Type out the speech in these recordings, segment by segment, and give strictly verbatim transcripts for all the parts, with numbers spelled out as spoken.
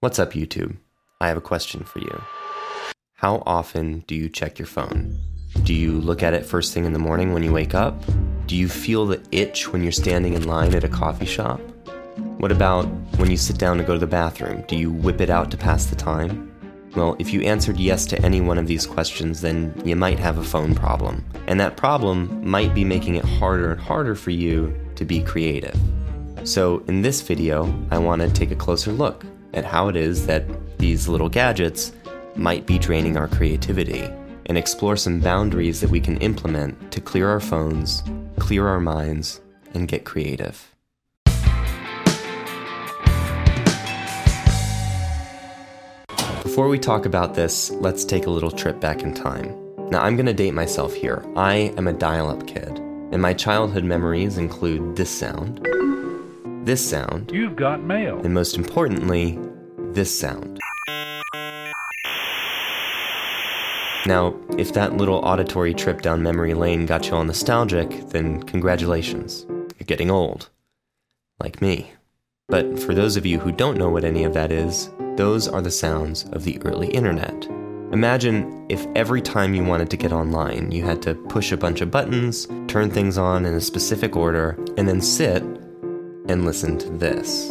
What's up, YouTube? I have a question for you. How often do you check your phone? Do you look at it first thing in the morning when you wake up? Do you feel the itch when you're standing in line at a coffee shop? What about when you sit down to go to the bathroom? Do you whip it out to pass the time? Well, if you answered yes to any one of these questions, then you might have a phone problem. And that problem might be making it harder and harder for you to be creative. So in this video, I want to take a closer look at how it is that these little gadgets might be draining our creativity and explore some boundaries that we can implement to clear our phones, clear our minds, and get creative. Before we talk about this, let's take a little trip back in time. Now, I'm gonna date myself here. I am a dial-up kid, and my childhood memories include this sound, this sound, you've got mail, and most importantly, this sound. Now, if that little auditory trip down memory lane got you all nostalgic, then congratulations, you're getting old, like me. But for those of you who don't know what any of that is, those are the sounds of the early internet. Imagine if every time you wanted to get online, you had to push a bunch of buttons, turn things on in a specific order, and then sit and listen to this.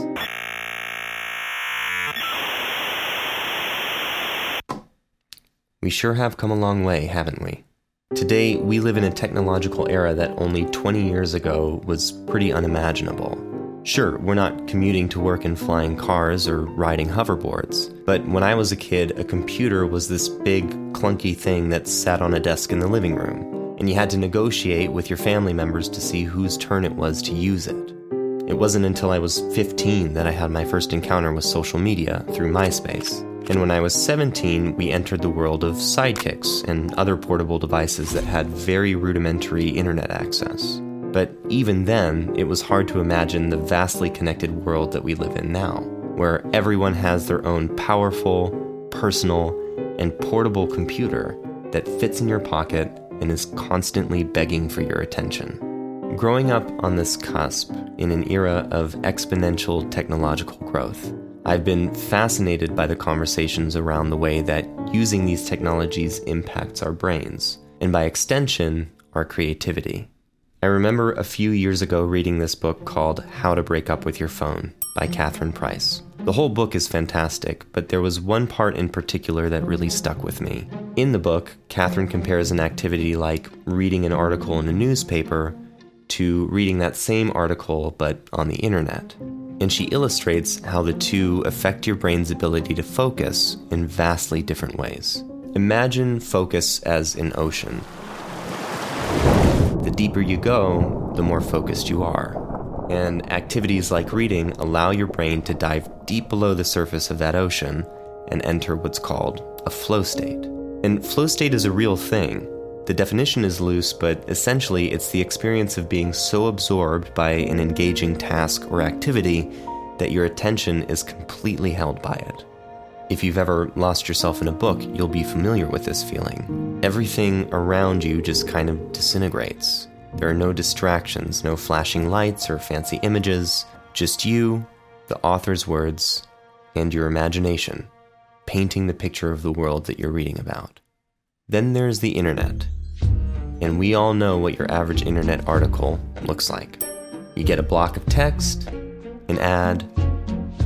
We sure have come a long way, haven't we? Today, we live in a technological era that only twenty years ago was pretty unimaginable. Sure, we're not commuting to work in flying cars or riding hoverboards, but when I was a kid, a computer was this big, clunky thing that sat on a desk in the living room, and you had to negotiate with your family members to see whose turn it was to use it. It wasn't until I was fifteen that I had my first encounter with social media through MySpace. And when I was seventeen, we entered the world of sidekicks and other portable devices that had very rudimentary internet access. But even then, it was hard to imagine the vastly connected world that we live in now, where everyone has their own powerful, personal, and portable computer that fits in your pocket and is constantly begging for your attention. Growing up on this cusp, in an era of exponential technological growth, I've been fascinated by the conversations around the way that using these technologies impacts our brains, and by extension, our creativity. I remember a few years ago reading this book called How to Break Up With Your Phone by Catherine Price. The whole book is fantastic, but there was one part in particular that really stuck with me. In the book, Catherine compares an activity like reading an article in a newspaper to reading that same article but on the internet. And she illustrates how the two affect your brain's ability to focus in vastly different ways. Imagine focus as an ocean. The deeper you go, the more focused you are. And activities like reading allow your brain to dive deep below the surface of that ocean and enter what's called a flow state. And flow state is a real thing. The definition is loose, but essentially it's the experience of being so absorbed by an engaging task or activity that your attention is completely held by it. If you've ever lost yourself in a book, you'll be familiar with this feeling. Everything around you just kind of disintegrates. There are no distractions, no flashing lights or fancy images, just you, the author's words, and your imagination, painting the picture of the world that you're reading about. Then there's the internet. And we all know what your average internet article looks like. You get a block of text, an ad,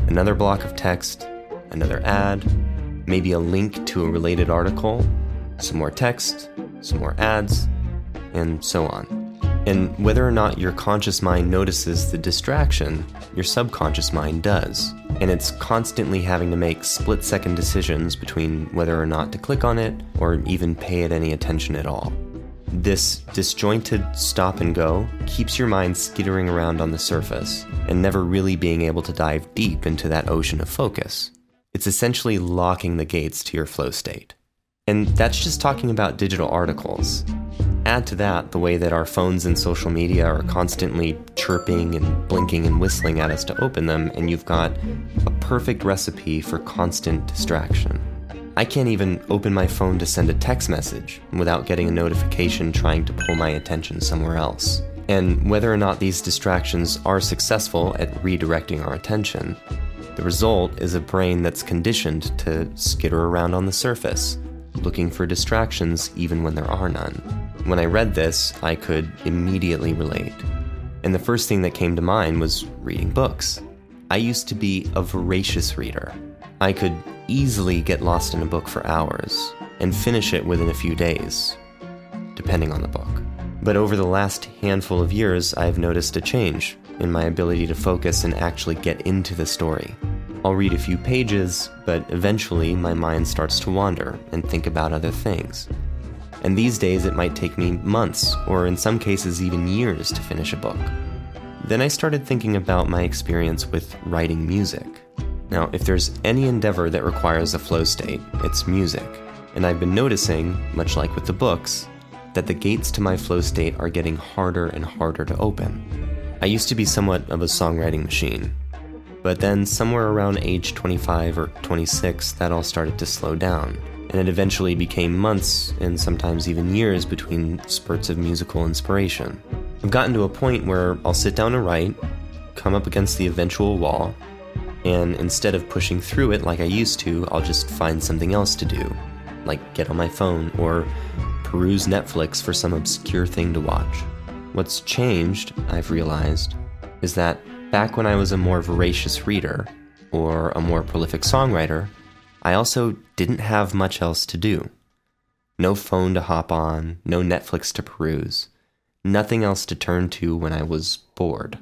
another block of text, another ad, maybe a link to a related article, some more text, some more ads, and so on. And whether or not your conscious mind notices the distraction, your subconscious mind does. And it's constantly having to make split-second decisions between whether or not to click on it or even pay it any attention at all. This disjointed stop and go keeps your mind skittering around on the surface and never really being able to dive deep into that ocean of focus. It's essentially locking the gates to your flow state. And that's just talking about digital articles. Add to that the way that our phones and social media are constantly chirping and blinking and whistling at us to open them, and you've got a perfect recipe for constant distraction. I can't even open my phone to send a text message without getting a notification trying to pull my attention somewhere else. And whether or not these distractions are successful at redirecting our attention, The result is a brain that's conditioned to skitter around on the surface, looking for distractions even when there are none. When I read this, I could immediately relate. And the first thing that came to mind was reading books. I used to be a voracious reader. I could easily get lost in a book for hours and finish it within a few days, depending on the book. But over the last handful of years, I've noticed a change in my ability to focus and actually get into the story. I'll read a few pages, but eventually my mind starts to wander and think about other things. And these days it might take me months, or in some cases even years, to finish a book. Then I started thinking about my experience with writing music. Now, if there's any endeavor that requires a flow state, it's music. And I've been noticing, much like with the books, that the gates to my flow state are getting harder and harder to open. I used to be somewhat of a songwriting machine, but then somewhere around age twenty-five or twenty-six, that all started to slow down, and it eventually became months and sometimes even years between spurts of musical inspiration. I've gotten to a point where I'll sit down to write, come up against the eventual wall, and instead of pushing through it like I used to, I'll just find something else to do, like get on my phone or peruse Netflix for some obscure thing to watch. What's changed, I've realized, is that back when I was a more voracious reader, or a more prolific songwriter, I also didn't have much else to do. No phone to hop on, no Netflix to peruse, nothing else to turn to when I was bored.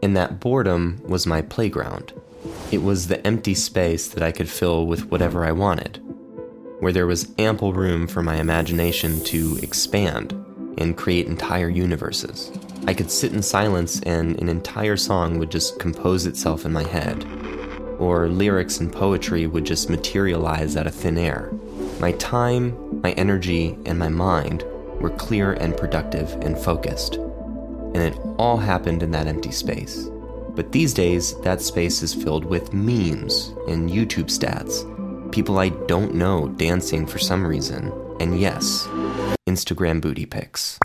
And that boredom was my playground. It was the empty space that I could fill with whatever I wanted, where there was ample room for my imagination to expand and create entire universes. I could sit in silence and an entire song would just compose itself in my head, or lyrics and poetry would just materialize out of thin air. My time, my energy, and my mind were clear and productive and focused, and it all happened in that empty space. But these days, that space is filled with memes and YouTube stats, people I don't know dancing for some reason, and yes, Instagram booty pics.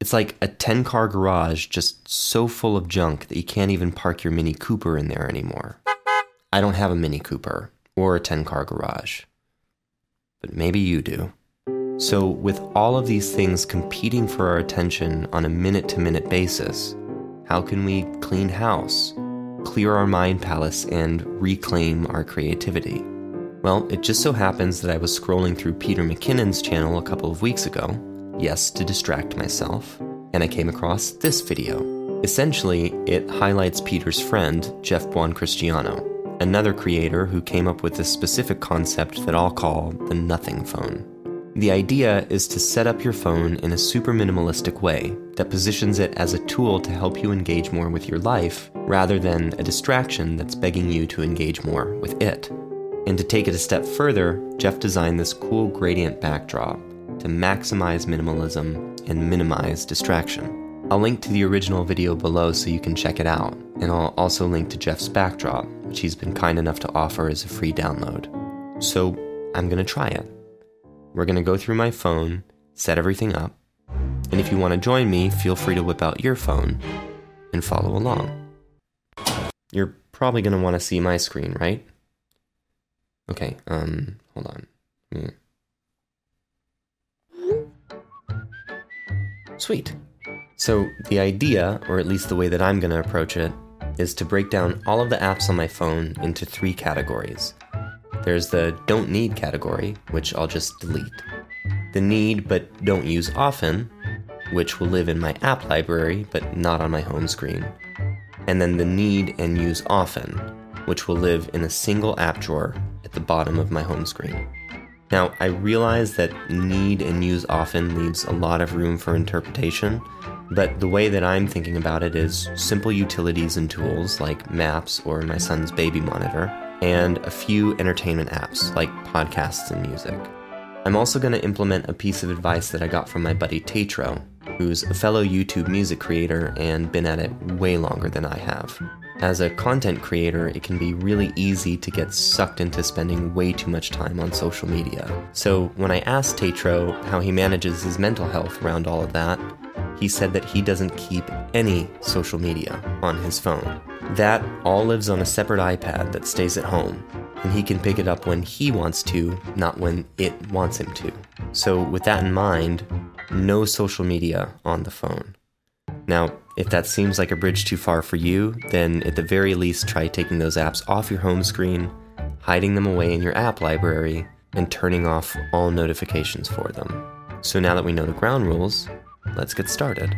It's like a ten-car garage just so full of junk that you can't even park your Mini Cooper in there anymore. I don't have a Mini Cooper or a ten-car garage, but maybe you do. So with all of these things competing for our attention on a minute-to-minute basis, how can we clean house, clear our mind palace, and reclaim our creativity? Well, it just so happens that I was scrolling through Peter McKinnon's channel a couple of weeks ago, yes, to distract myself, and I came across this video. Essentially, it highlights Peter's friend, Jeff Buon Cristiano, another creator who came up with this specific concept that I'll call the nothing phone. The idea is to set up your phone in a super minimalistic way that positions it as a tool to help you engage more with your life, rather than a distraction that's begging you to engage more with it. And to take it a step further, Jeff designed this cool gradient backdrop to maximize minimalism and minimize distraction. I'll link to the original video below so you can check it out, and I'll also link to Jeff's backdrop, which he's been kind enough to offer as a free download. So I'm gonna try it. We're gonna go through my phone, set everything up, and if you wanna join me, feel free to whip out your phone and follow along. You're probably gonna wanna see my screen, right? Okay, um, hold on. Mm. Sweet. So the idea, or at least the way that I'm going to approach it, is to break down all of the apps on my phone into three categories. There's the don't need category, which I'll just delete. The need but don't use often, which will live in my app library but not on my home screen. And then the need and use often, which will live in a single app drawer at the bottom of my home screen. Now, I realize that need and use often leaves a lot of room for interpretation, but the way that I'm thinking about it is simple utilities and tools like maps or my son's baby monitor, and a few entertainment apps like podcasts and music. I'm also going to implement a piece of advice that I got from my buddy Taetro, who's a fellow YouTube music creator and been at it way longer than I have. As a content creator, it can be really easy to get sucked into spending way too much time on social media. So when I asked Taetro how he manages his mental health around all of that, he said that he doesn't keep any social media on his phone. That all lives on a separate iPad that stays at home, and he can pick it up when he wants to, not when it wants him to. So with that in mind, no social media on the phone. Now, if that seems like a bridge too far for you, then at the very least try taking those apps off your home screen, hiding them away in your app library, and turning off all notifications for them. So now that we know the ground rules, let's get started.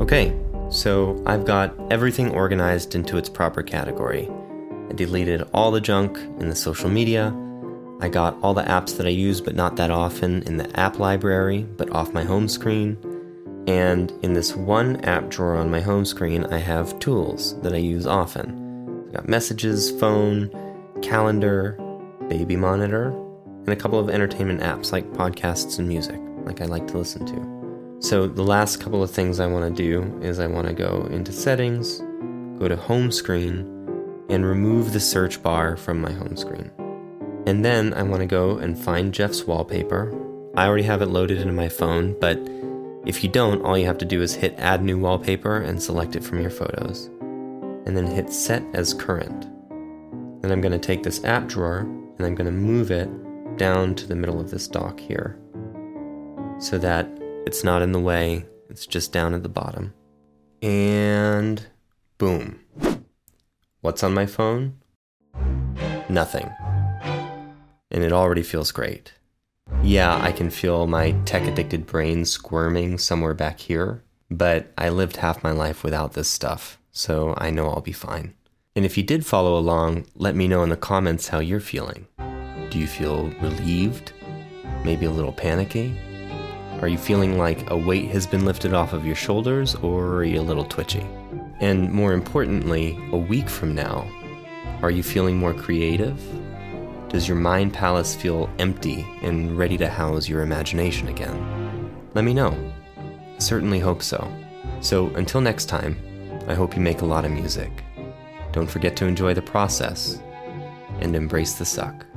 Okay, so I've got everything organized into its proper category. I deleted all the junk in the social media. I got all the apps that I use but not that often in the app library, but off my home screen. And in this one app drawer on my home screen, I have tools that I use often. I've got messages, phone, calendar, baby monitor, and a couple of entertainment apps like podcasts and music, like I like to listen to. So the last couple of things I want to do is I want to go into settings, go to home screen, and remove the search bar from my home screen. And then I want to go and find Jeff's wallpaper. I already have it loaded into my phone, but if you don't, all you have to do is hit add new wallpaper and select it from your photos. And then hit set as current. Then I'm going to take this app drawer and I'm going to move it down to the middle of this dock here so that it's not in the way, it's just down at the bottom. And boom. What's on my phone? Nothing. And it already feels great. Yeah, I can feel my tech-addicted brain squirming somewhere back here, but I lived half my life without this stuff, so I know I'll be fine. And if you did follow along, let me know in the comments how you're feeling. Do you feel relieved? Maybe a little panicky? Are you feeling like a weight has been lifted off of your shoulders, or are you a little twitchy? And more importantly, a week from now, are you feeling more creative? Does your mind palace feel empty and ready to house your imagination again? Let me know. I certainly hope so. So until next time, I hope you make a lot of music. Don't forget to enjoy the process and embrace the suck.